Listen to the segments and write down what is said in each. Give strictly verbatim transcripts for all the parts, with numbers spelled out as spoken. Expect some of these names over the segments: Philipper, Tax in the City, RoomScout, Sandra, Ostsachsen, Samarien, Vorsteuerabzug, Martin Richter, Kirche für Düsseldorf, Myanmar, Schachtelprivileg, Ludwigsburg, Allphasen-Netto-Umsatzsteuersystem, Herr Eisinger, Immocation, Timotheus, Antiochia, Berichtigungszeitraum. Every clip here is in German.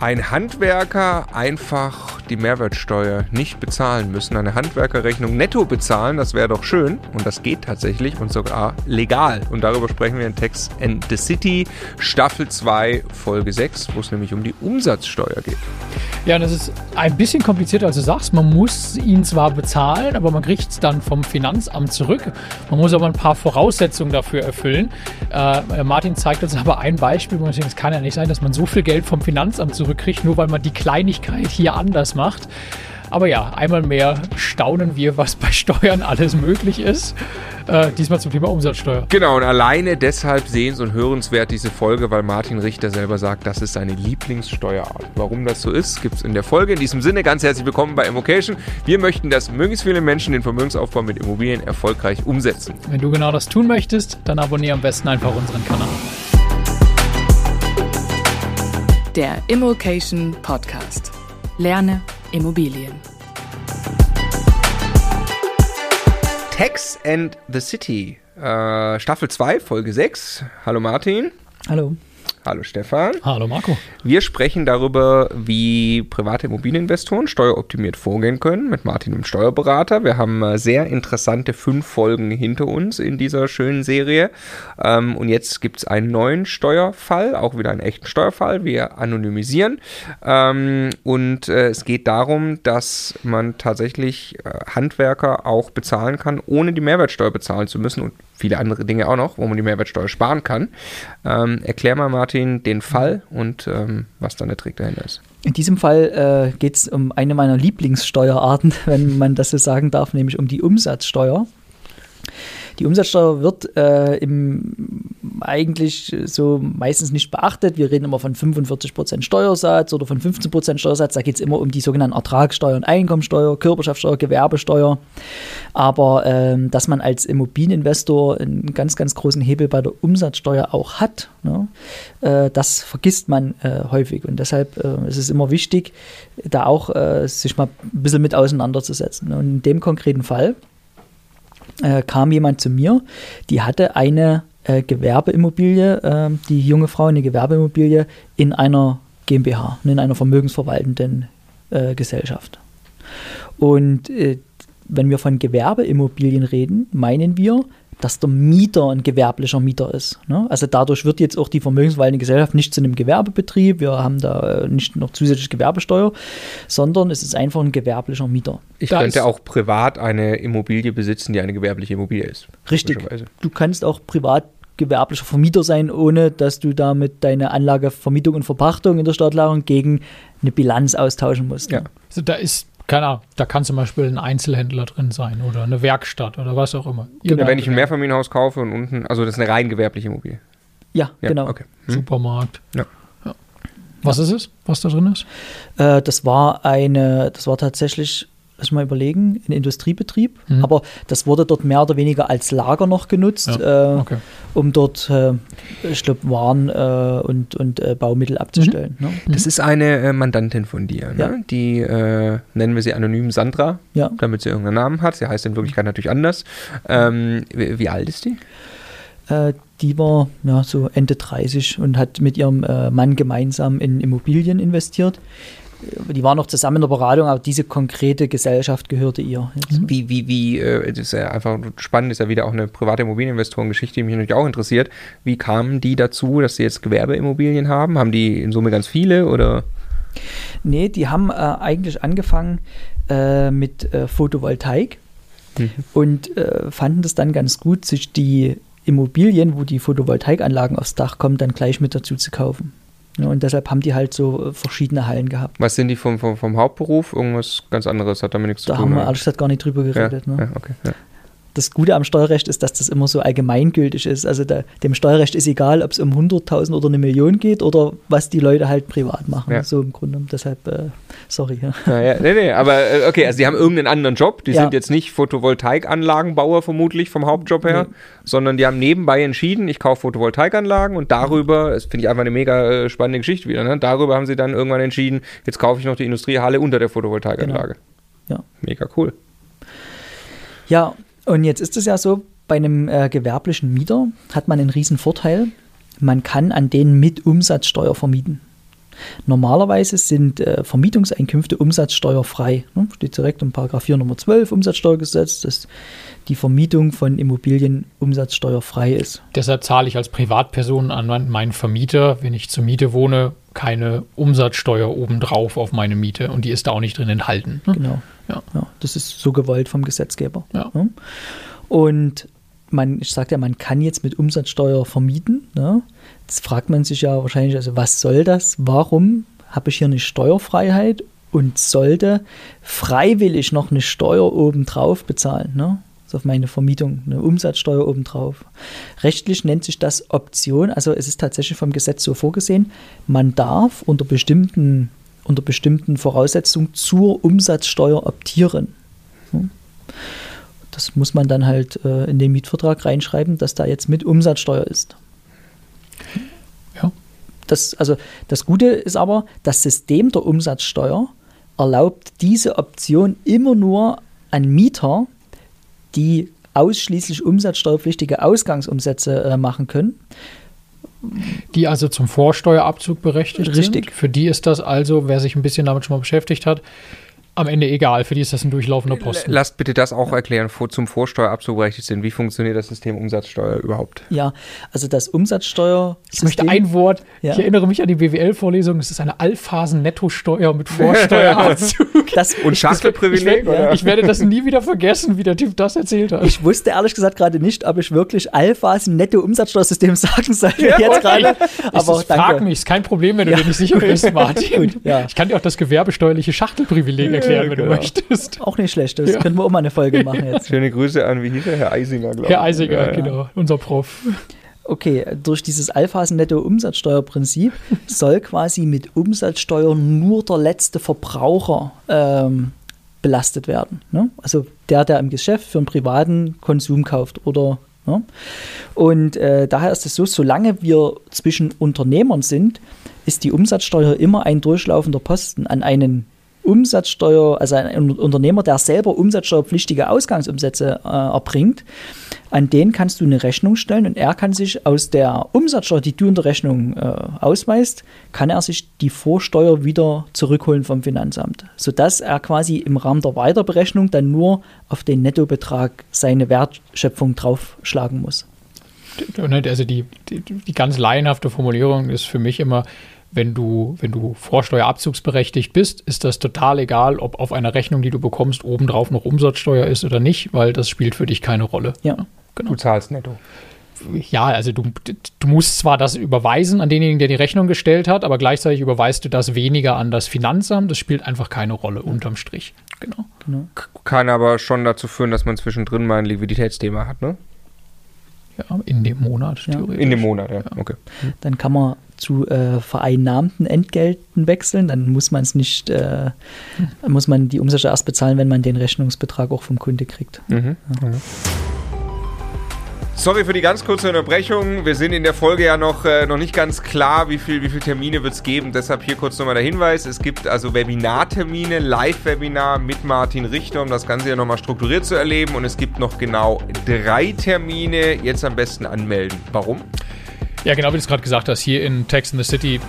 ein Handwerker einfach die Mehrwertsteuer nicht bezahlen müssen, eine Handwerkerrechnung netto bezahlen, das wäre doch schön. Und das geht tatsächlich und sogar legal. Und darüber sprechen wir in Tax in the City, Staffel zwei, Folge sechs, wo es nämlich um die Umsatzsteuer geht. Ja, und das ist ein bisschen komplizierter, als du sagst. Man muss ihn zwar bezahlen, aber man kriegt es dann vom Finanzamt zurück. Man muss aber ein paar Voraussetzungen dafür erfüllen. Äh, Martin zeigt uns aber ein Beispiel, wo man denkt, es kann ja nicht sein, dass man so viel Geld vom Finanzamt zurückkriegt, nur weil man die Kleinigkeit hier anders macht. Aber ja, einmal mehr staunen wir, was bei Steuern alles möglich ist. Äh, diesmal zum Thema Umsatzsteuer. Genau, und alleine deshalb sehens- und hörenswert diese Folge, weil Martin Richter selber sagt, das ist seine Lieblingssteuerart. Warum das so ist, gibt es in der Folge. In diesem Sinne, ganz herzlich willkommen bei Immocation. Wir möchten, dass möglichst viele Menschen den Vermögensaufbau mit Immobilien erfolgreich umsetzen. Wenn du genau das tun möchtest, dann abonniere am besten einfach unseren Kanal. Der Immocation Podcast. Lerne Immobilien. Tax in the City, äh, Staffel zwei, Folge sechs. Hallo Martin. Hallo. Hallo Stefan. Hallo Marco. Wir sprechen darüber, wie private Immobilieninvestoren steueroptimiert vorgehen können, mit Martin, dem Steuerberater. Wir haben sehr interessante fünf Folgen hinter uns in dieser schönen Serie. Ähm, und jetzt gibt es einen neuen Steuerfall, auch wieder einen echten Steuerfall. Wir anonymisieren. Ähm, und äh, es geht darum, dass man tatsächlich äh, Handwerker auch bezahlen kann, ohne die Mehrwertsteuer bezahlen zu müssen und viele andere Dinge auch noch, wo man die Mehrwertsteuer sparen kann. Ähm, erklär mal, Martin, den Fall und ähm, was dann der Trick dahinter ist. In diesem Fall äh, geht es um eine meiner Lieblingssteuerarten, wenn man das so sagen darf, nämlich um die Umsatzsteuer. Die Umsatzsteuer wird äh, im, eigentlich so meistens nicht beachtet. Wir reden immer von fünfundvierzig Prozent Steuersatz oder von fünfzehn Prozent Steuersatz. Da geht es immer um die sogenannten Ertragssteuer und Einkommensteuer, Körperschaftsteuer, Gewerbesteuer. Aber ähm, dass man als Immobilieninvestor einen ganz, ganz großen Hebel bei der Umsatzsteuer auch hat, ne? äh, das vergisst man äh, häufig. Und deshalb äh, ist es immer wichtig, da auch äh, sich mal ein bisschen mit auseinanderzusetzen. Und in dem konkreten Fall Äh, kam jemand zu mir, die hatte eine äh, Gewerbeimmobilie, äh, die junge Frau eine Gewerbeimmobilie in einer GmbH, in einer vermögensverwaltenden äh, Gesellschaft. Und äh, wenn wir von Gewerbeimmobilien reden, meinen wir, dass der Mieter ein gewerblicher Mieter ist. Ne? Also dadurch wird jetzt auch die vermögensverwaltende Gesellschaft nicht zu einem Gewerbebetrieb, wir haben da nicht noch zusätzliche Gewerbesteuer, sondern es ist einfach ein gewerblicher Mieter. Ich da könnte auch privat eine Immobilie besitzen, die eine gewerbliche Immobilie ist. Richtig, du kannst auch privat gewerblicher Vermieter sein, ohne dass du damit deine Anlagevermietung und Verpachtung in der Steuererklärung gegen eine Bilanz austauschen musst. Ne? Ja. Also da ist Keine Ahnung, da kann zum Beispiel ein Einzelhändler drin sein oder eine Werkstatt oder was auch immer. Genau. Wenn ich ein Mehrfamilienhaus kaufe und unten, also das ist eine rein gewerbliche Immobilie. Ja, ja genau. Okay. Hm. Supermarkt. Ja. Ja. Was ja. ist es, was da drin ist? Äh, das war eine, das war tatsächlich, lass mal überlegen, ein Industriebetrieb, mhm. aber das wurde dort mehr oder weniger als Lager noch genutzt, ja. äh, okay. um dort, äh, ich glaube, Waren äh, und, und äh, Baumittel abzustellen. Mhm. Ne? Das mhm. ist eine äh, Mandantin von dir, ne? Ja. Die äh, nennen wir sie anonym Sandra, ja. damit sie irgendeinen Namen hat. Sie heißt in Wirklichkeit natürlich anders. Ähm, wie, wie alt ist die? Äh, die war ja, so Ende dreißig und hat mit ihrem äh, Mann gemeinsam in Immobilien investiert. Die waren noch zusammen in der Beratung, aber diese konkrete Gesellschaft gehörte ihr. Jetzt. Wie, wie, wie, äh, das ist ja einfach spannend, ist ja wieder auch eine private Immobilieninvestorengeschichte, die mich natürlich auch interessiert. Wie kamen die dazu, dass sie jetzt Gewerbeimmobilien haben? Haben die in Summe ganz viele oder? Nee, die haben äh, eigentlich angefangen äh, mit äh, Photovoltaik mhm. und äh, fanden das dann ganz gut, sich die Immobilien, wo die Photovoltaikanlagen aufs Dach kommen, dann gleich mit dazu zu kaufen. Und deshalb haben die halt so verschiedene Hallen gehabt. Was sind die vom, vom, vom Hauptberuf? Irgendwas ganz anderes, hat damit nichts da zu tun. Da haben wir ehrlich gesagt gar nicht drüber geredet. Ja, ne? ja, okay, ja. Das Gute am Steuerrecht ist, dass das immer so allgemeingültig ist. Also da, dem Steuerrecht ist egal, ob es um hunderttausend oder eine Million geht oder was die Leute halt privat machen. Ja. So im Grunde. Deshalb, äh, sorry. Ja. Ja, ja, nee, nee, aber okay, also die haben irgendeinen anderen Job. Die ja. sind jetzt nicht Photovoltaikanlagenbauer vermutlich vom Hauptjob her, nee. sondern die haben nebenbei entschieden, ich kaufe Photovoltaikanlagen und darüber, das finde ich einfach eine mega spannende Geschichte wieder, ne? darüber haben sie dann irgendwann entschieden, jetzt kaufe ich noch die Industriehalle unter der Photovoltaikanlage. Genau. Ja. Mega cool. Ja, und jetzt ist es ja so, bei einem äh, gewerblichen Mieter hat man einen riesen Vorteil. Man kann an den mit Umsatzsteuer vermieten. Normalerweise sind äh, Vermietungseinkünfte umsatzsteuerfrei. Ne? Steht direkt im Paragraph vier Nummer zwölf Umsatzsteuergesetz, dass die Vermietung von Immobilien umsatzsteuerfrei ist. Deshalb zahle ich als Privatperson an meinen Vermieter, wenn ich zur Miete wohne, keine Umsatzsteuer obendrauf auf meine Miete und die ist da auch nicht drin enthalten. Ne? Genau. Ja. Ja, das ist so gewollt vom Gesetzgeber. Ja. Ja. Und man, ich sagte ja, man kann jetzt mit Umsatzsteuer vermieten. Ne? Jetzt fragt man sich ja wahrscheinlich, also was soll das? Warum habe ich hier eine Steuerfreiheit und sollte freiwillig noch eine Steuer obendrauf bezahlen? Ne? Also auf meine Vermietung, eine Umsatzsteuer obendrauf. Rechtlich nennt sich das Option. Also es ist tatsächlich vom Gesetz so vorgesehen, man darf unter bestimmten, unter bestimmten Voraussetzungen zur Umsatzsteuer optieren. Ne? Das muss man dann halt äh, in den Mietvertrag reinschreiben, dass da jetzt mit Umsatzsteuer ist. Ja. Das, also das Gute ist aber, das System der Umsatzsteuer erlaubt diese Option immer nur an Mieter, die ausschließlich umsatzsteuerpflichtige Ausgangsumsätze äh, machen können. Die also zum Vorsteuerabzug berechtigt Richtig. sind. Für die ist das also, wer sich ein bisschen damit schon mal beschäftigt hat, am Ende egal, für die ist das ein durchlaufender Posten. Lasst bitte das auch erklären, vor, zum Vorsteuerabzug berechtigt sind. Wie funktioniert das System Umsatzsteuer überhaupt? Ja, also das Umsatzsteuer. Ich möchte ein Wort, ja. Ich erinnere mich an die B W L-Vorlesung, das ist eine Allphasen-Nettosteuer mit Vorsteuerabzug. Das, und Schachtelprivileg. Ich, ich, ja. ich werde das nie wieder vergessen, wie der Typ das erzählt hat. Ich wusste ehrlich gesagt gerade nicht, ob ich wirklich Allphasen-Netto-Umsatzsteuersystem sagen soll. Ja, jetzt gerade. Aber danke. Frag mich, ist kein Problem, wenn du dir nicht sicher bist, Martin. Gut, ja. Ich kann dir auch das gewerbesteuerliche Schachtelprivileg erklären. Erklären, wenn ja, genau. du möchtest. Auch nicht schlecht, das ja. können wir auch mal eine Folge machen jetzt. Schöne Grüße an, wie hieß er? Herr Eisinger, glaube ich. Herr Eisinger, ja, genau, ja. unser Prof. Okay, durch dieses Allphasen-Netto-Umsatzsteuerprinzip soll quasi mit Umsatzsteuer nur der letzte Verbraucher ähm, belastet werden. Ne? Also der, der im Geschäft für einen privaten Konsum kauft oder. Ne? Und äh, daher ist es so, solange wir zwischen Unternehmern sind, ist die Umsatzsteuer immer ein durchlaufender Posten an einen Umsatzsteuer, also ein Unternehmer, der selber umsatzsteuerpflichtige Ausgangsumsätze äh, erbringt, an den kannst du eine Rechnung stellen und er kann sich aus der Umsatzsteuer, die du in der Rechnung äh, ausweist, kann er sich die Vorsteuer wieder zurückholen vom Finanzamt, sodass er quasi im Rahmen der Weiterberechnung dann nur auf den Nettobetrag seine Wertschöpfung draufschlagen muss. Also die, die, die ganz laienhafte Formulierung ist für mich immer, Wenn du, wenn du vorsteuerabzugsberechtigt bist, ist das total egal, ob auf einer Rechnung, die du bekommst, obendrauf noch Umsatzsteuer ist oder nicht, weil das spielt für dich keine Rolle. Ja, genau. Du zahlst netto. Ja, also du, du musst zwar das überweisen an denjenigen, der die Rechnung gestellt hat, aber gleichzeitig überweist du das weniger an das Finanzamt. Das spielt einfach keine Rolle unterm Strich. Genau. genau. Kann aber schon dazu führen, dass man zwischendrin mal ein Liquiditätsthema hat, ne? Ja, in dem Monat ja. theoretisch. In dem Monat, ja. ja. Okay. Dann kann man zu äh, vereinnahmten Entgelten wechseln, dann muss man es nicht, äh, mhm. muss man die Umsatzsteuer erst bezahlen, wenn man den Rechnungsbetrag auch vom Kunde kriegt. Mhm. Ja. Mhm. Sorry für die ganz kurze Unterbrechung. Wir sind in der Folge ja noch, äh, noch nicht ganz klar, wie viel, wie viel Termine wird es geben. Deshalb hier kurz nochmal der Hinweis. Es gibt also Webinartermine, Live-Webinar mit Martin Richter, um das Ganze ja nochmal strukturiert zu erleben. Und es gibt noch genau drei Termine. Jetzt am besten anmelden. Warum? Ja, genau wie du es gerade gesagt hast, hier in Tax in the City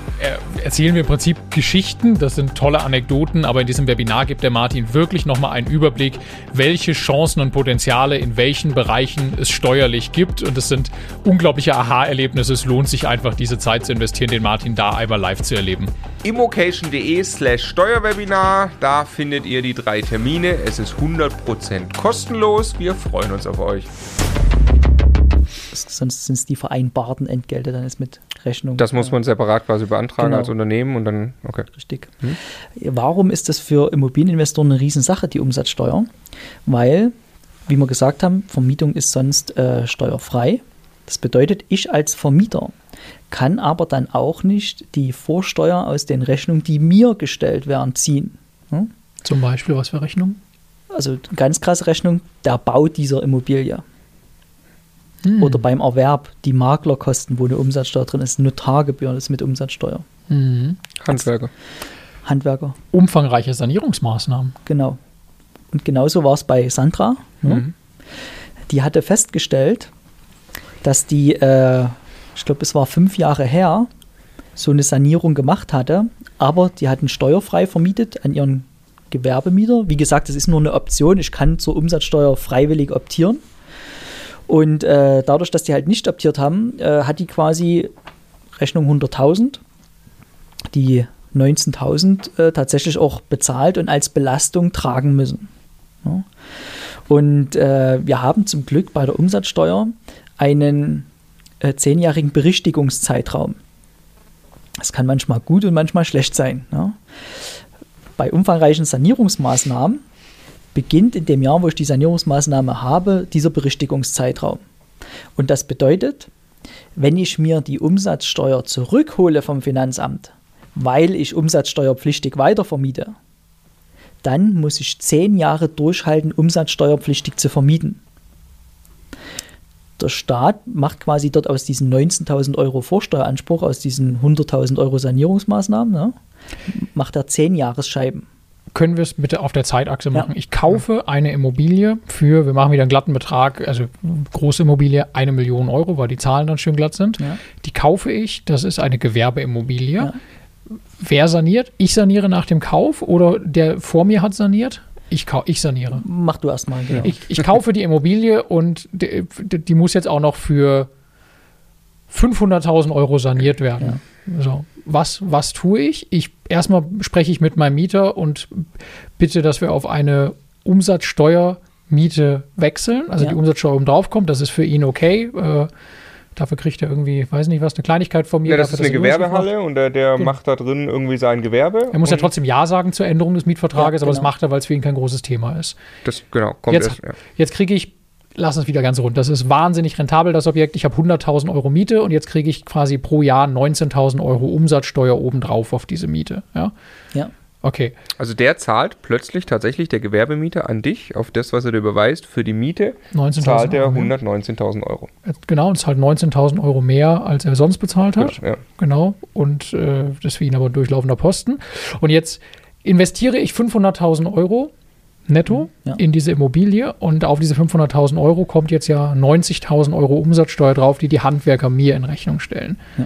erzählen wir im Prinzip Geschichten, das sind tolle Anekdoten, aber in diesem Webinar gibt der Martin wirklich nochmal einen Überblick, welche Chancen und Potenziale in welchen Bereichen es steuerlich gibt und es sind unglaubliche Aha-Erlebnisse, es lohnt sich einfach diese Zeit zu investieren, den Martin da einmal live zu erleben. Immocation.de slash Steuerwebinar, da findet ihr die drei Termine, es ist hundert Prozent kostenlos, wir freuen uns auf euch. Sonst sind es die vereinbarten Entgelte, dann ist mit Rechnung. Das muss man separat quasi beantragen genau. als Unternehmen und dann, okay. Richtig. Hm? Warum ist das für Immobilieninvestoren eine Riesensache, die Umsatzsteuer? Weil, wie wir gesagt haben, Vermietung ist sonst äh, steuerfrei. Das bedeutet, ich als Vermieter kann aber dann auch nicht die Vorsteuer aus den Rechnungen, die mir gestellt werden, ziehen. Hm? Zum Beispiel, was für Rechnungen? Also eine ganz krasse Rechnung, der Bau dieser Immobilie. Hm. Oder beim Erwerb, die Maklerkosten, wo eine Umsatzsteuer drin ist, Notargebühren ist mit Umsatzsteuer. Hm. Handwerker. Handwerker. Umfangreiche Sanierungsmaßnahmen. Genau. Und genauso war es bei Sandra. Ne? Mhm. Die hatte festgestellt, dass die, äh, ich glaube, es war fünf Jahre her, so eine Sanierung gemacht hatte, aber die hatten steuerfrei vermietet an ihren Gewerbemieter. Wie gesagt, das ist nur eine Option. Ich kann zur Umsatzsteuer freiwillig optieren. Und äh, dadurch, dass die halt nicht optiert haben, äh, hat die quasi Rechnung hunderttausend, die neunzehntausend äh, tatsächlich auch bezahlt und als Belastung tragen müssen. Ja. Und äh, wir haben zum Glück bei der Umsatzsteuer einen äh, zehnjährigen Berichtigungszeitraum. Das kann manchmal gut und manchmal schlecht sein. Ja. Bei umfangreichen Sanierungsmaßnahmen beginnt in dem Jahr, wo ich die Sanierungsmaßnahme habe, dieser Berichtigungszeitraum. Und das bedeutet, wenn ich mir die Umsatzsteuer zurückhole vom Finanzamt, weil ich umsatzsteuerpflichtig weitervermiete, dann muss ich zehn Jahre durchhalten, umsatzsteuerpflichtig zu vermieten. Der Staat macht quasi dort aus diesen neunzehntausend Euro Vorsteueranspruch, aus diesen hunderttausend Euro Sanierungsmaßnahmen, ne, macht er zehn Jahresscheiben. Können wir es bitte auf der Zeitachse machen? Ja. Ich kaufe eine Immobilie für, wir machen wieder einen glatten Betrag, also Großimmobilie, eine Million Euro, weil die Zahlen dann schön glatt sind. Ja. Die kaufe ich, das ist eine Gewerbeimmobilie. Ja. Wer saniert? Ich saniere nach dem Kauf oder der vor mir hat saniert? Ich, kau- ich saniere. Mach du erstmal. Genau. Ich, ich kaufe die Immobilie und die, die muss jetzt auch noch für fünfhunderttausend Euro saniert werden. Ja. So. Was, was tue ich? ich? Erstmal spreche ich mit meinem Mieter und bitte, dass wir auf eine Umsatzsteuermiete wechseln. Also ja. Die Umsatzsteuer oben drauf kommt, das ist für ihn okay. Äh, dafür kriegt er irgendwie, weiß nicht was, eine Kleinigkeit von mir. Ja, das dafür, ist eine Gewerbehalle und der, der ja. macht da drin irgendwie sein Gewerbe. Er muss ja trotzdem Ja sagen zur Änderung des Mietvertrages, ja, genau. Aber das macht er, weil es für ihn kein großes Thema ist. Das genau, kommt jetzt, erst, ja. Jetzt kriege ich, lass uns wieder ganz rund, das ist wahnsinnig rentabel, das Objekt. Ich habe hunderttausend Euro Miete und jetzt kriege ich quasi pro Jahr neunzehntausend Euro Umsatzsteuer obendrauf auf diese Miete. Ja. ja. Okay. Also der zahlt plötzlich tatsächlich, der Gewerbemieter, an dich, auf das, was er dir überweist, für die Miete zahlt er hundertneunzehntausend Euro. Genau, und zahlt neunzehntausend Euro mehr, als er sonst bezahlt hat. Ja. Genau, und äh, das ist für ihn aber ein durchlaufender Posten. Und jetzt investiere ich fünfhunderttausend Euro netto ja. in diese Immobilie und auf diese fünfhunderttausend Euro kommt jetzt ja neunzigtausend Euro Umsatzsteuer drauf, die die Handwerker mir in Rechnung stellen. Ja.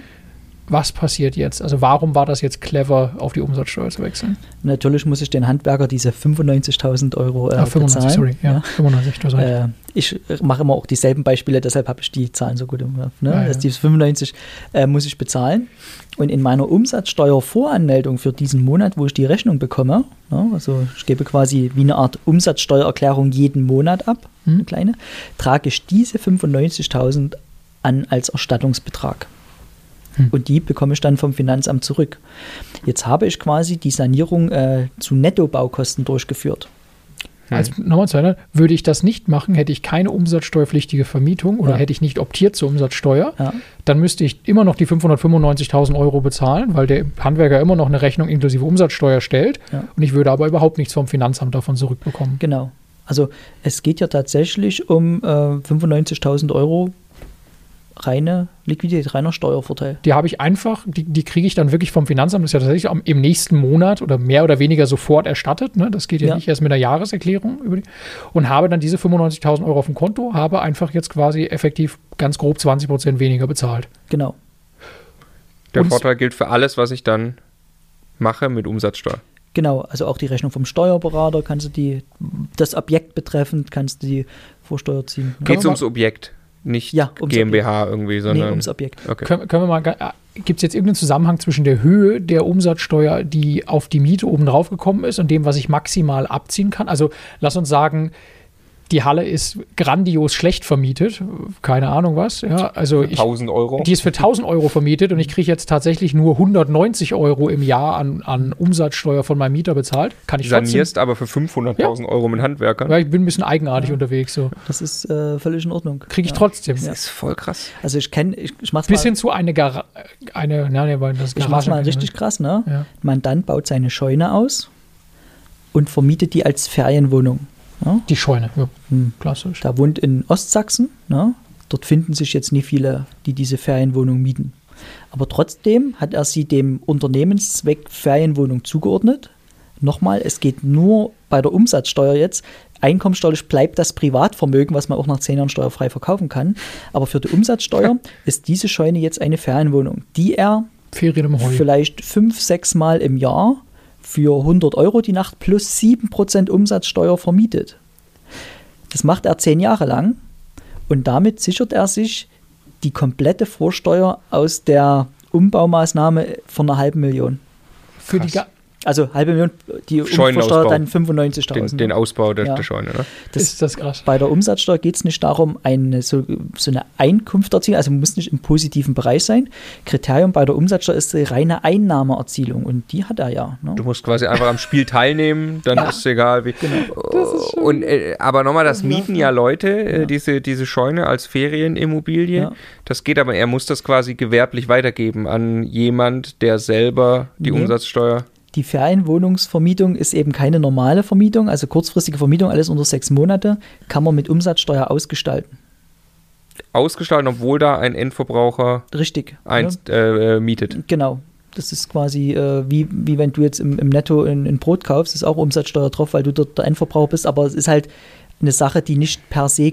Was passiert jetzt? Also warum war das jetzt clever, auf die Umsatzsteuer zu wechseln? Natürlich muss ich den Handwerker diese fünfundneunzigtausend Euro äh, ah, fünfundneunzig, bezahlen. Sorry, ja, ja. fünfundneunzig, das heißt. äh, ich mache immer auch dieselben Beispiele, deshalb habe ich die Zahlen so gut im Kopf. Ne? Ah, ja. Die fünfundneunzig äh, muss ich bezahlen. Und in meiner Umsatzsteuervoranmeldung für diesen Monat, wo ich die Rechnung bekomme, ne? Also ich gebe quasi wie eine Art Umsatzsteuererklärung jeden Monat ab, hm. eine kleine, trage ich diese fünfundneunzigtausend an als Erstattungsbetrag. Und die bekomme ich dann vom Finanzamt zurück. Jetzt habe ich quasi die Sanierung äh, zu Nettobaukosten durchgeführt. Also nochmal zu erinnern, würde ich das nicht machen, hätte ich keine umsatzsteuerpflichtige Vermietung oder ja. hätte ich nicht optiert zur Umsatzsteuer, ja. dann müsste ich immer noch die fünfhundertfünfundneunzigtausend Euro bezahlen, weil der Handwerker immer noch eine Rechnung inklusive Umsatzsteuer stellt ja. und ich würde aber überhaupt nichts vom Finanzamt davon zurückbekommen. Genau. Also es geht ja tatsächlich um äh, fünfundneunzigtausend Euro reine Liquidität, reiner Steuervorteil. Die habe ich einfach, die, die kriege ich dann wirklich vom Finanzamt, das ist ja tatsächlich im nächsten Monat oder mehr oder weniger sofort erstattet, ne? Das geht ja, ja nicht erst mit einer Jahreserklärung über die, und habe dann diese fünfundneunzigtausend Euro auf dem Konto, habe einfach jetzt quasi effektiv ganz grob zwanzig Prozent weniger bezahlt. Genau. Der und Vorteil gilt für alles, was ich dann mache mit Umsatzsteuer. Genau, also auch die Rechnung vom Steuerberater, kannst du die, das Objekt betreffend, kannst du die Vorsteuer ziehen. Geht es ums Objekt? Nicht ja, GmbH Objekt. Irgendwie, sondern... Nee, ums Objekt. Okay. Können, können wir mal... Gibt es jetzt irgendeinen Zusammenhang zwischen der Höhe der Umsatzsteuer, die auf die Miete oben drauf gekommen ist und dem, was ich maximal abziehen kann? Also lass uns sagen, die Halle ist grandios schlecht vermietet. Keine Ahnung was. Ja, also ich, tausend Euro. Die ist für tausend Euro vermietet und ich kriege jetzt tatsächlich nur hundertneunzig Euro im Jahr an, an Umsatzsteuer von meinem Mieter bezahlt. Kann ich trotzdem... Sanierst aber für fünfhunderttausend ja. Euro mit Handwerkern. Ja, ich bin ein bisschen eigenartig ja. unterwegs. So. Das ist äh, völlig in Ordnung. Kriege ich ja. trotzdem. Das ist voll krass. Also ich kenne, ich, ich mach's mal... Bis hin zu eine Garage... Eine, nein, nein, das ich mach's mal richtig krass, ne? Ja. Mandant baut seine Scheune aus und vermietet die als Ferienwohnung. Ja. Die Scheune, ja, hm. klassisch. Da wohnt in Ostsachsen, ne? Dort finden sich jetzt nicht viele, die diese Ferienwohnung mieten. Aber trotzdem hat er sie dem Unternehmenszweck Ferienwohnung zugeordnet. Nochmal, es geht nur bei der Umsatzsteuer jetzt. Einkommensteuerlich bleibt das Privatvermögen, was man auch nach zehn Jahren steuerfrei verkaufen kann. Aber für die Umsatzsteuer ist diese Scheune jetzt eine Ferienwohnung, die er Ferien im Heu. Vielleicht fünf, sechs Mal im Jahr für hundert Euro die Nacht plus sieben Prozent Umsatzsteuer vermietet. Das macht er zehn Jahre lang und damit sichert er sich die komplette Vorsteuer aus der Umbaumaßnahme von einer halben Million. Für die Ga- also halbe Million, die Umversteuert dann fünfundneunzigtausend. Den, den Ausbau der, ja. der Scheune, ne? Das, ist das krass. Bei der Umsatzsteuer geht es nicht darum, eine, so, so eine Einkunftserzielung, also muss nicht im positiven Bereich sein. Kriterium bei der Umsatzsteuer ist die reine Einnahmeerzielung und die hat er ja. Ne? Du musst quasi einfach am Spiel teilnehmen, dann ja. ist es egal wie. Genau. Und, äh, aber nochmal, das mieten ja Leute, äh, ja. Diese, diese Scheune als Ferienimmobilie. Ja. Das geht aber, er muss das quasi gewerblich weitergeben an jemand, der selber die nee. Umsatzsteuer... Die Ferienwohnungsvermietung ist eben keine normale Vermietung, also kurzfristige Vermietung, alles unter sechs Monate, kann man mit Umsatzsteuer ausgestalten. Ausgestalten, obwohl da ein Endverbraucher Richtig, eins, ja. äh, mietet. Genau, das ist quasi äh, wie, wie wenn du jetzt im, im Netto ein, ein Brot kaufst, ist auch Umsatzsteuer drauf, weil du dort der Endverbraucher bist, aber es ist halt eine Sache, die nicht per se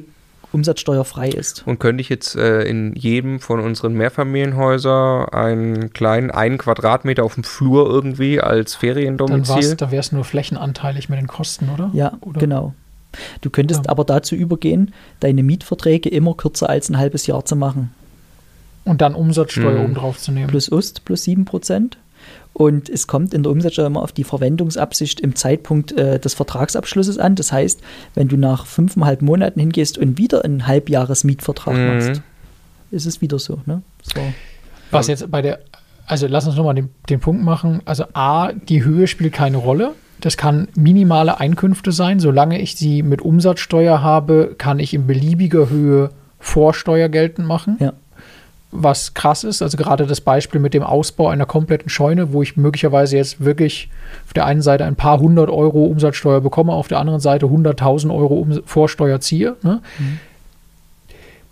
umsatzsteuerfrei ist. Und könnte ich jetzt äh, in jedem von unseren Mehrfamilienhäusern einen kleinen, einen Quadratmeter auf dem Flur irgendwie als Feriendomizil? Da wäre es nur flächenanteilig mit den Kosten, oder? Ja, oder? Genau. Du könntest ja. aber dazu übergehen, deine Mietverträge immer kürzer als ein halbes Jahr zu machen. Und dann Umsatzsteuer mhm. oben drauf zu nehmen. Plus U S T, plus sieben Prozent. Und es kommt in der Umsatzsteuer immer auf die Verwendungsabsicht im Zeitpunkt äh, des Vertragsabschlusses an. Das heißt, wenn du nach fünfeinhalb Monaten hingehst und wieder einen Halbjahresmietvertrag mhm. machst, ist es wieder so, ne? So. Was jetzt bei der, also lass uns nochmal den, den Punkt machen. Also A, die Höhe spielt keine Rolle. Das kann minimale Einkünfte sein. Solange ich sie mit Umsatzsteuer habe, kann ich in beliebiger Höhe Vorsteuer geltend machen. Ja. Was krass ist, also gerade das Beispiel mit dem Ausbau einer kompletten Scheune, wo ich möglicherweise jetzt wirklich auf der einen Seite ein paar hundert Euro Umsatzsteuer bekomme, auf der anderen Seite hunderttausend Euro Ums- Vorsteuer ziehe, ne? Mhm.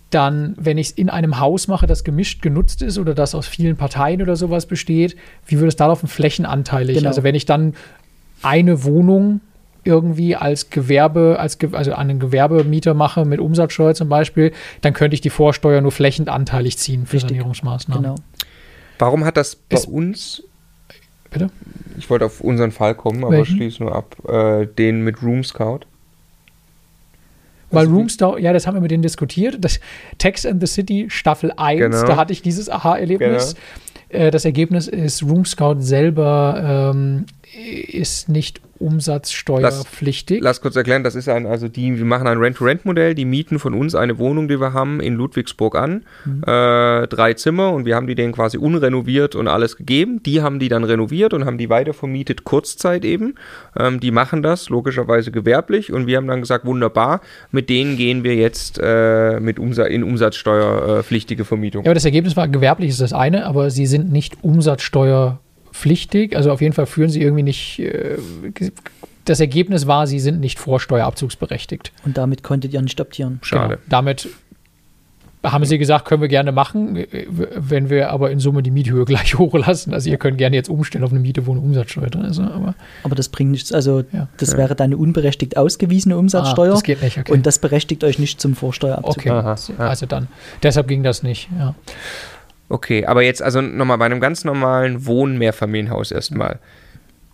Dann, wenn ich es in einem Haus mache, das gemischt genutzt ist oder das aus vielen Parteien oder sowas besteht, wie würde es darauf flächenanteilig? Genau. Also wenn ich dann eine Wohnung irgendwie als Gewerbe, als Ge- also einen Gewerbemieter mache mit Umsatzsteuer zum Beispiel, dann könnte ich die Vorsteuer nur flächenanteilig ziehen für Richtig. Sanierungsmaßnahmen. Genau. Warum hat das bei es, uns... Bitte? Ich wollte auf unseren Fall kommen, aber schließe nur ab. Äh, den mit RoomScout. Weil RoomScout, ja, das haben wir mit denen diskutiert. Das Tax in the City Staffel eins, genau. Da hatte ich dieses Aha-Erlebnis. Genau. Äh, das Ergebnis ist, RoomScout selber ähm, ist nicht umsatzsteuerpflichtig. Lass, lass kurz erklären, das ist ein, also die, wir machen ein Rent-to-Rent-Modell, die mieten von uns eine Wohnung, die wir haben, in Ludwigsburg an, mhm. äh, drei Zimmer und wir haben die denen quasi unrenoviert und alles gegeben. Die haben die dann renoviert und haben die weiter vermietet, Kurzzeit eben. Ähm, die machen das logischerweise gewerblich und wir haben dann gesagt, wunderbar, mit denen gehen wir jetzt äh, mit Umsa- in umsatzsteuerpflichtige Vermietung. Ja, aber das Ergebnis war, gewerblich ist das eine, aber sie sind nicht umsatzsteuerpflichtig. Pflichtig, also auf jeden Fall führen sie irgendwie nicht, äh, das Ergebnis war, sie sind nicht vorsteuerabzugsberechtigt. Und damit konntet ihr nicht adoptieren. Schade. Genau. Damit haben sie gesagt, können wir gerne machen, wenn wir aber in Summe die Miethöhe gleich hochlassen. Also ihr könnt gerne jetzt umstellen auf eine Miete, wo eine Umsatzsteuer drin ist. Aber, aber das bringt nichts, also ja. das ja. wäre dann eine unberechtigt ausgewiesene Umsatzsteuer. Ah, das geht nicht, okay. Und das berechtigt euch nicht zum Vorsteuerabzug. Okay, aha, also dann, deshalb ging das nicht, ja. Okay, aber jetzt also nochmal bei einem ganz normalen Wohn-Mehrfamilienhaus erstmal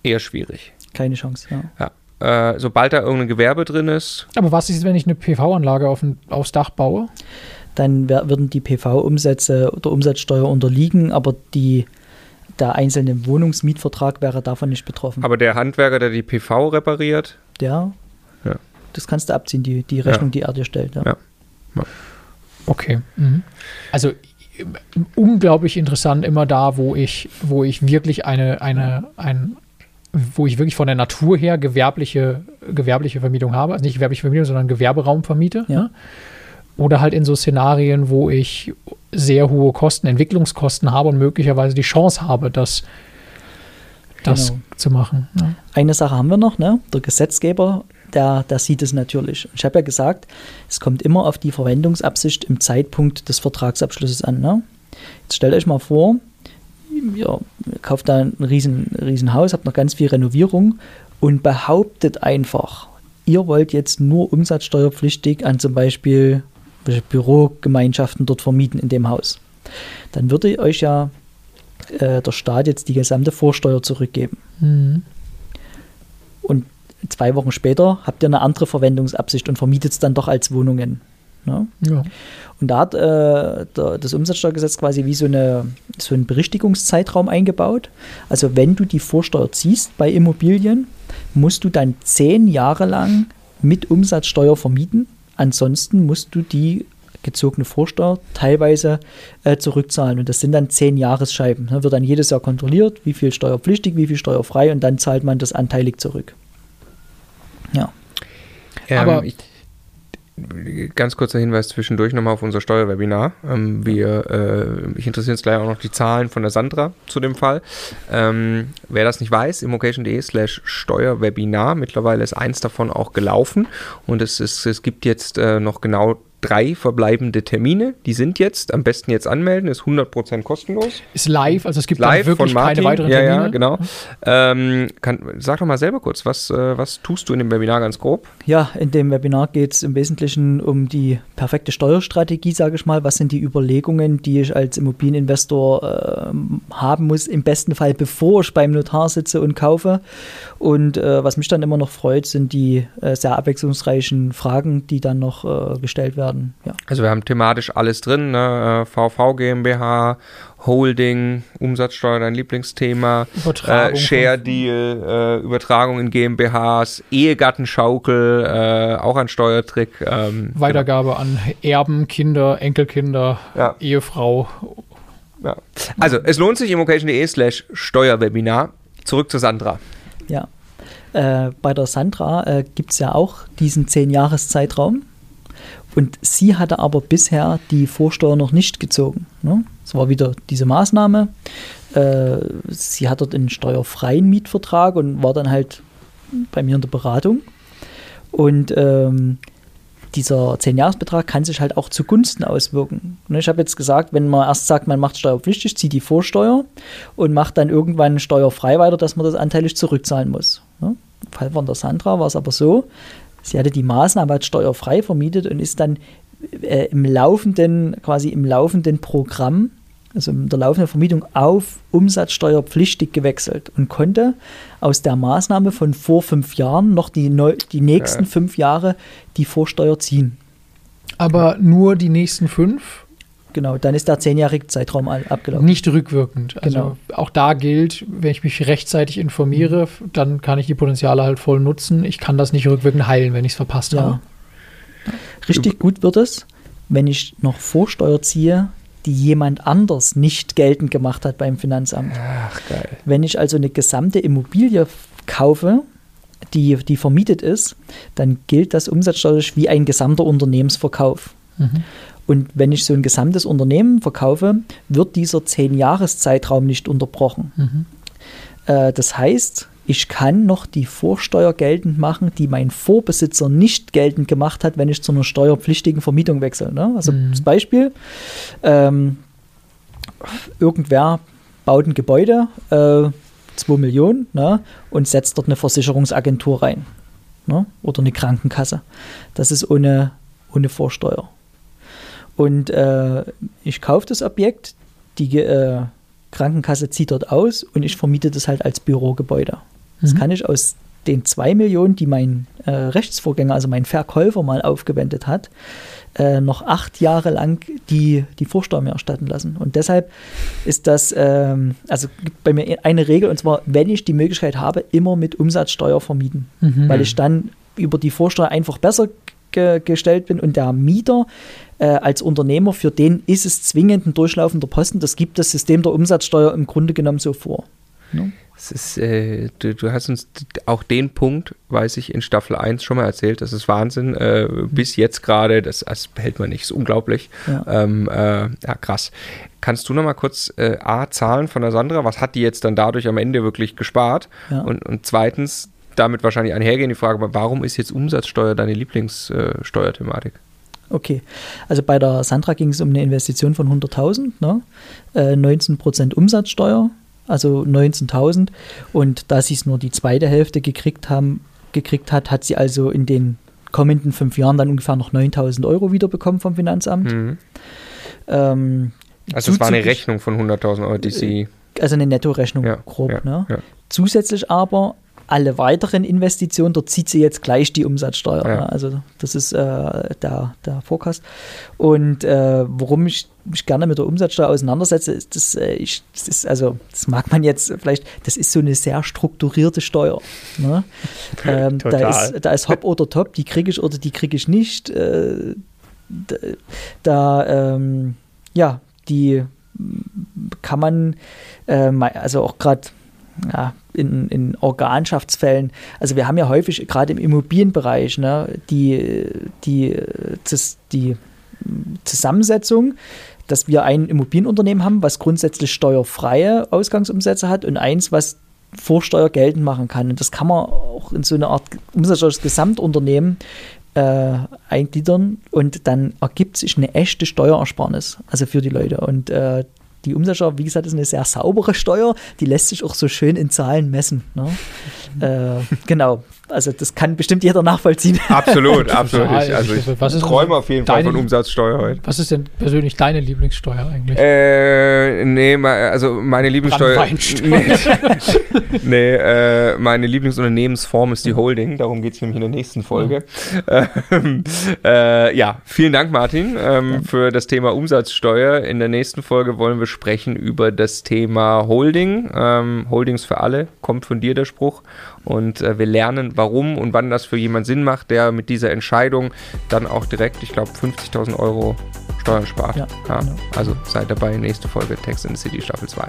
eher schwierig. Keine Chance, ja. ja. Äh, sobald da irgendein Gewerbe drin ist. Aber was ist, wenn ich eine P V-Anlage auf ein, aufs Dach baue? Dann wär, würden die P V-Umsätze oder Umsatzsteuer unterliegen, aber die, der einzelne Wohnungsmietvertrag wäre davon nicht betroffen. Aber der Handwerker, der die P V repariert? Der, ja. Das kannst du abziehen, die, die Rechnung, ja. die er dir stellt. Ja. ja. ja. Okay. Mhm. Also unglaublich interessant immer da, wo ich, wo ich wirklich eine, eine, ein, wo ich wirklich von der Natur her gewerbliche, gewerbliche Vermietung habe, also nicht gewerbliche Vermietung, sondern Gewerberaum vermiete. Ja. Ne? Oder halt in so Szenarien, wo ich sehr hohe Kosten, Entwicklungskosten habe und möglicherweise die Chance habe, das, das genau. zu machen. Ne? Eine Sache haben wir noch, ne? Der Gesetzgeber, Der, der sieht es natürlich. Ich habe ja gesagt, es kommt immer auf die Verwendungsabsicht im Zeitpunkt des Vertragsabschlusses an. Ne? Jetzt stellt euch mal vor, ihr kauft da ein riesen, riesen Haus, habt noch ganz viel Renovierung und behauptet einfach, ihr wollt jetzt nur umsatzsteuerpflichtig an zum Beispiel Bürogemeinschaften dort vermieten in dem Haus. Dann würde euch ja äh, der Staat jetzt die gesamte Vorsteuer zurückgeben. Mhm. Und zwei Wochen später habt ihr eine andere Verwendungsabsicht und vermietet es dann doch als Wohnungen. Ne? Ja. Und da hat äh, der, das Umsatzsteuergesetz quasi wie so, eine, so einen Berichtigungszeitraum eingebaut. Also wenn du die Vorsteuer ziehst bei Immobilien, musst du dann zehn Jahre lang mit Umsatzsteuer vermieten. Ansonsten musst du die gezogene Vorsteuer teilweise äh, zurückzahlen. Und das sind dann zehn Jahresscheiben. Da wird dann jedes Jahr kontrolliert, wie viel steuerpflichtig, wie viel steuerfrei, und dann zahlt man das anteilig zurück. Ja. Ähm, Aber ich, ganz kurzer Hinweis zwischendurch nochmal auf unser Steuerwebinar. Ähm, wir, äh, mich interessieren jetzt gleich auch noch die Zahlen von der Sandra zu dem Fall. Ähm, wer das nicht weiß, immocation.de slash Steuerwebinar. Mittlerweile ist eins davon auch gelaufen, und es, ist, es gibt jetzt äh, noch genau drei verbleibende Termine, die sind jetzt, am besten jetzt anmelden, ist hundert Prozent kostenlos. Ist live, also es gibt live wirklich keine weiteren Termine. Ja, ja, genau. Ähm, kann, sag doch mal selber kurz, was, was tust du in dem Webinar ganz grob? Ja, in dem Webinar geht es im Wesentlichen um die perfekte Steuerstrategie, sage ich mal. Was sind die Überlegungen, die ich als Immobilieninvestor äh, haben muss, im besten Fall bevor ich beim Notar sitze und kaufe. Und äh, was mich dann immer noch freut, sind die äh, sehr abwechslungsreichen Fragen, die dann noch äh, gestellt werden. Ja. Also wir haben thematisch alles drin, ne? V V GmbH, Holding, Umsatzsteuer, dein Lieblingsthema, äh, Share Deal, äh, Übertragung in GmbHs, Ehegattenschaukel, äh, auch ein Steuertrick. Ähm, Weitergabe genau. an Erben, Kinder, Enkelkinder, ja. Ehefrau. Ja. Also es lohnt sich, immocation.de slash Steuerwebinar. Zurück zu Sandra. Ja, äh, bei der Sandra äh, gibt es ja auch diesen zehn-Jahres-Zeitraum. Und sie hatte aber bisher die Vorsteuer noch nicht gezogen. Ne? Das war wieder diese Maßnahme. Äh, sie hatte dort einen steuerfreien Mietvertrag und war dann halt bei mir in der Beratung. Und ähm, dieser zehn-Jahres-Betrag kann sich halt auch zugunsten auswirken. Ne? Ich habe jetzt gesagt, wenn man erst sagt, man macht steuerpflichtig, zieht die Vorsteuer und macht dann irgendwann steuerfrei weiter, dass man das anteilig zurückzahlen muss. Ne? Im Fall von der Sandra war es aber so, sie hatte die Maßnahme als steuerfrei vermietet und ist dann äh, im laufenden, quasi im laufenden Programm, also in der laufenden Vermietung, auf umsatzsteuerpflichtig gewechselt und konnte aus der Maßnahme von vor fünf Jahren noch die, neu, die nächsten ja. fünf Jahre die Vorsteuer ziehen. Aber nur die nächsten fünf? Genau, dann ist der zehnjährige Zeitraum abgelaufen. Nicht rückwirkend. Also genau. Auch da gilt, wenn ich mich rechtzeitig informiere, dann kann ich die Potenziale halt voll nutzen. Ich kann das nicht rückwirkend heilen, wenn ich es verpasst ja. habe. Richtig gut wird es, wenn ich noch Vorsteuer ziehe, die jemand anders nicht geltend gemacht hat beim Finanzamt. Ach, geil. Wenn ich also eine gesamte Immobilie kaufe, die, die vermietet ist, dann gilt das umsatzsteuerlich wie ein gesamter Unternehmensverkauf. Mhm. Und wenn ich so ein gesamtes Unternehmen verkaufe, wird dieser zehn-Jahres-Zeitraum nicht unterbrochen. Mhm. Äh, das heißt, ich kann noch die Vorsteuer geltend machen, die mein Vorbesitzer nicht geltend gemacht hat, wenn ich zu einer steuerpflichtigen Vermietung wechsle. Ne? Also mhm. zum Beispiel, ähm, irgendwer baut ein Gebäude, äh, zwei Millionen, ne? und setzt dort eine Versicherungsagentur rein. Ne? Oder eine Krankenkasse. Das ist ohne, ohne Vorsteuer. Und äh, ich kaufe das Objekt, die äh, Krankenkasse zieht dort aus und ich vermiete das halt als Bürogebäude. Das mhm. kann ich aus den zwei Millionen, die mein äh, Rechtsvorgänger, also mein Verkäufer mal aufgewendet hat, äh, noch acht Jahre lang die, die Vorsteuer mir erstatten lassen. Und deshalb ist das, ähm, also gibt bei mir eine Regel, und zwar, wenn ich die Möglichkeit habe, immer mit Umsatzsteuer vermieten, mhm. weil ich dann über die Vorsteuer einfach besser gestellt bin und der Mieter äh, als Unternehmer, für den ist es zwingend ein durchlaufender Posten. Das gibt das System der Umsatzsteuer im Grunde genommen so vor. Ne? Es ist, äh, du, du hast uns auch den Punkt, weiß ich, in Staffel eins schon mal erzählt, das ist Wahnsinn, äh, bis jetzt gerade, das, das hält man nicht, ist unglaublich. Ja, ähm, äh, ja krass. Kannst du noch mal kurz äh, A, Zahlen von der Sandra, was hat die jetzt dann dadurch am Ende wirklich gespart? Ja. Und, und zweitens, damit wahrscheinlich einhergehen die Frage, warum ist jetzt Umsatzsteuer deine Lieblingssteuerthematik? Äh, okay, also bei der Sandra ging es um eine Investition von hunderttausend, ne? äh, neunzehn Prozent Umsatzsteuer, also neunzehntausend. Und da sie es nur die zweite Hälfte gekriegt, haben, gekriegt hat, hat sie also in den kommenden fünf Jahren dann ungefähr noch neuntausend Euro wiederbekommen vom Finanzamt. Mhm. Ähm, also es war eine Rechnung von hunderttausend Euro, die sie... also eine Nettorechnung ja, grob. Ja, ne? Ja. Zusätzlich aber alle weiteren Investitionen, dort zieht sie jetzt gleich die Umsatzsteuer. Ja. Ne? Also das ist äh, der, der Forecast. Und äh, worum ich mich gerne mit der Umsatzsteuer auseinandersetze, ist, das, äh, ich, das ist, also das mag man jetzt vielleicht, das ist so eine sehr strukturierte Steuer. Ne? ähm, da ist, da ist Hop oder Top, die kriege ich oder die kriege ich nicht. Äh, da, da ähm, ja, die kann man, äh, also auch gerade ja, in, in Organschaftsfällen, also wir haben ja häufig, gerade im Immobilienbereich, ne, die, die, das, die Zusammensetzung, dass wir ein Immobilienunternehmen haben, was grundsätzlich steuerfreie Ausgangsumsätze hat und eins, was vor Steuer geltend machen kann. Und das kann man auch in so eine Art umsatzsteuerliches Gesamtunternehmen Äh, eingliedern und dann ergibt sich eine echte Steuerersparnis, also für die Leute. Und äh, die Umsatzsteuer, wie gesagt, ist eine sehr saubere Steuer, die lässt sich auch so schön in Zahlen messen. Ne? äh, genau, also das kann bestimmt jeder nachvollziehen. Absolut, absolut. Ich, also ich was ist träume auf jeden deine, Fall von Umsatzsteuer heute. Was ist denn persönlich deine Lieblingssteuer eigentlich? Äh, nee, also meine Lieblingssteuer... Nee, nee äh, meine Lieblingsunternehmensform ist die Holding, darum geht es nämlich in der nächsten Folge. Mhm. äh, ja, vielen Dank, Martin, ähm, für das Thema Umsatzsteuer. In der nächsten Folge wollen wir sprechen über das Thema Holding. Ähm, Holdings für alle, kommt von dir der Spruch. Und äh, wir lernen, warum und wann das für jemanden Sinn macht, der mit dieser Entscheidung dann auch direkt, ich glaube, fünfzigtausend Euro Steuern spart. Ja, ja. Genau. Also seid dabei, nächste Folge Tax in the City Staffel zwei.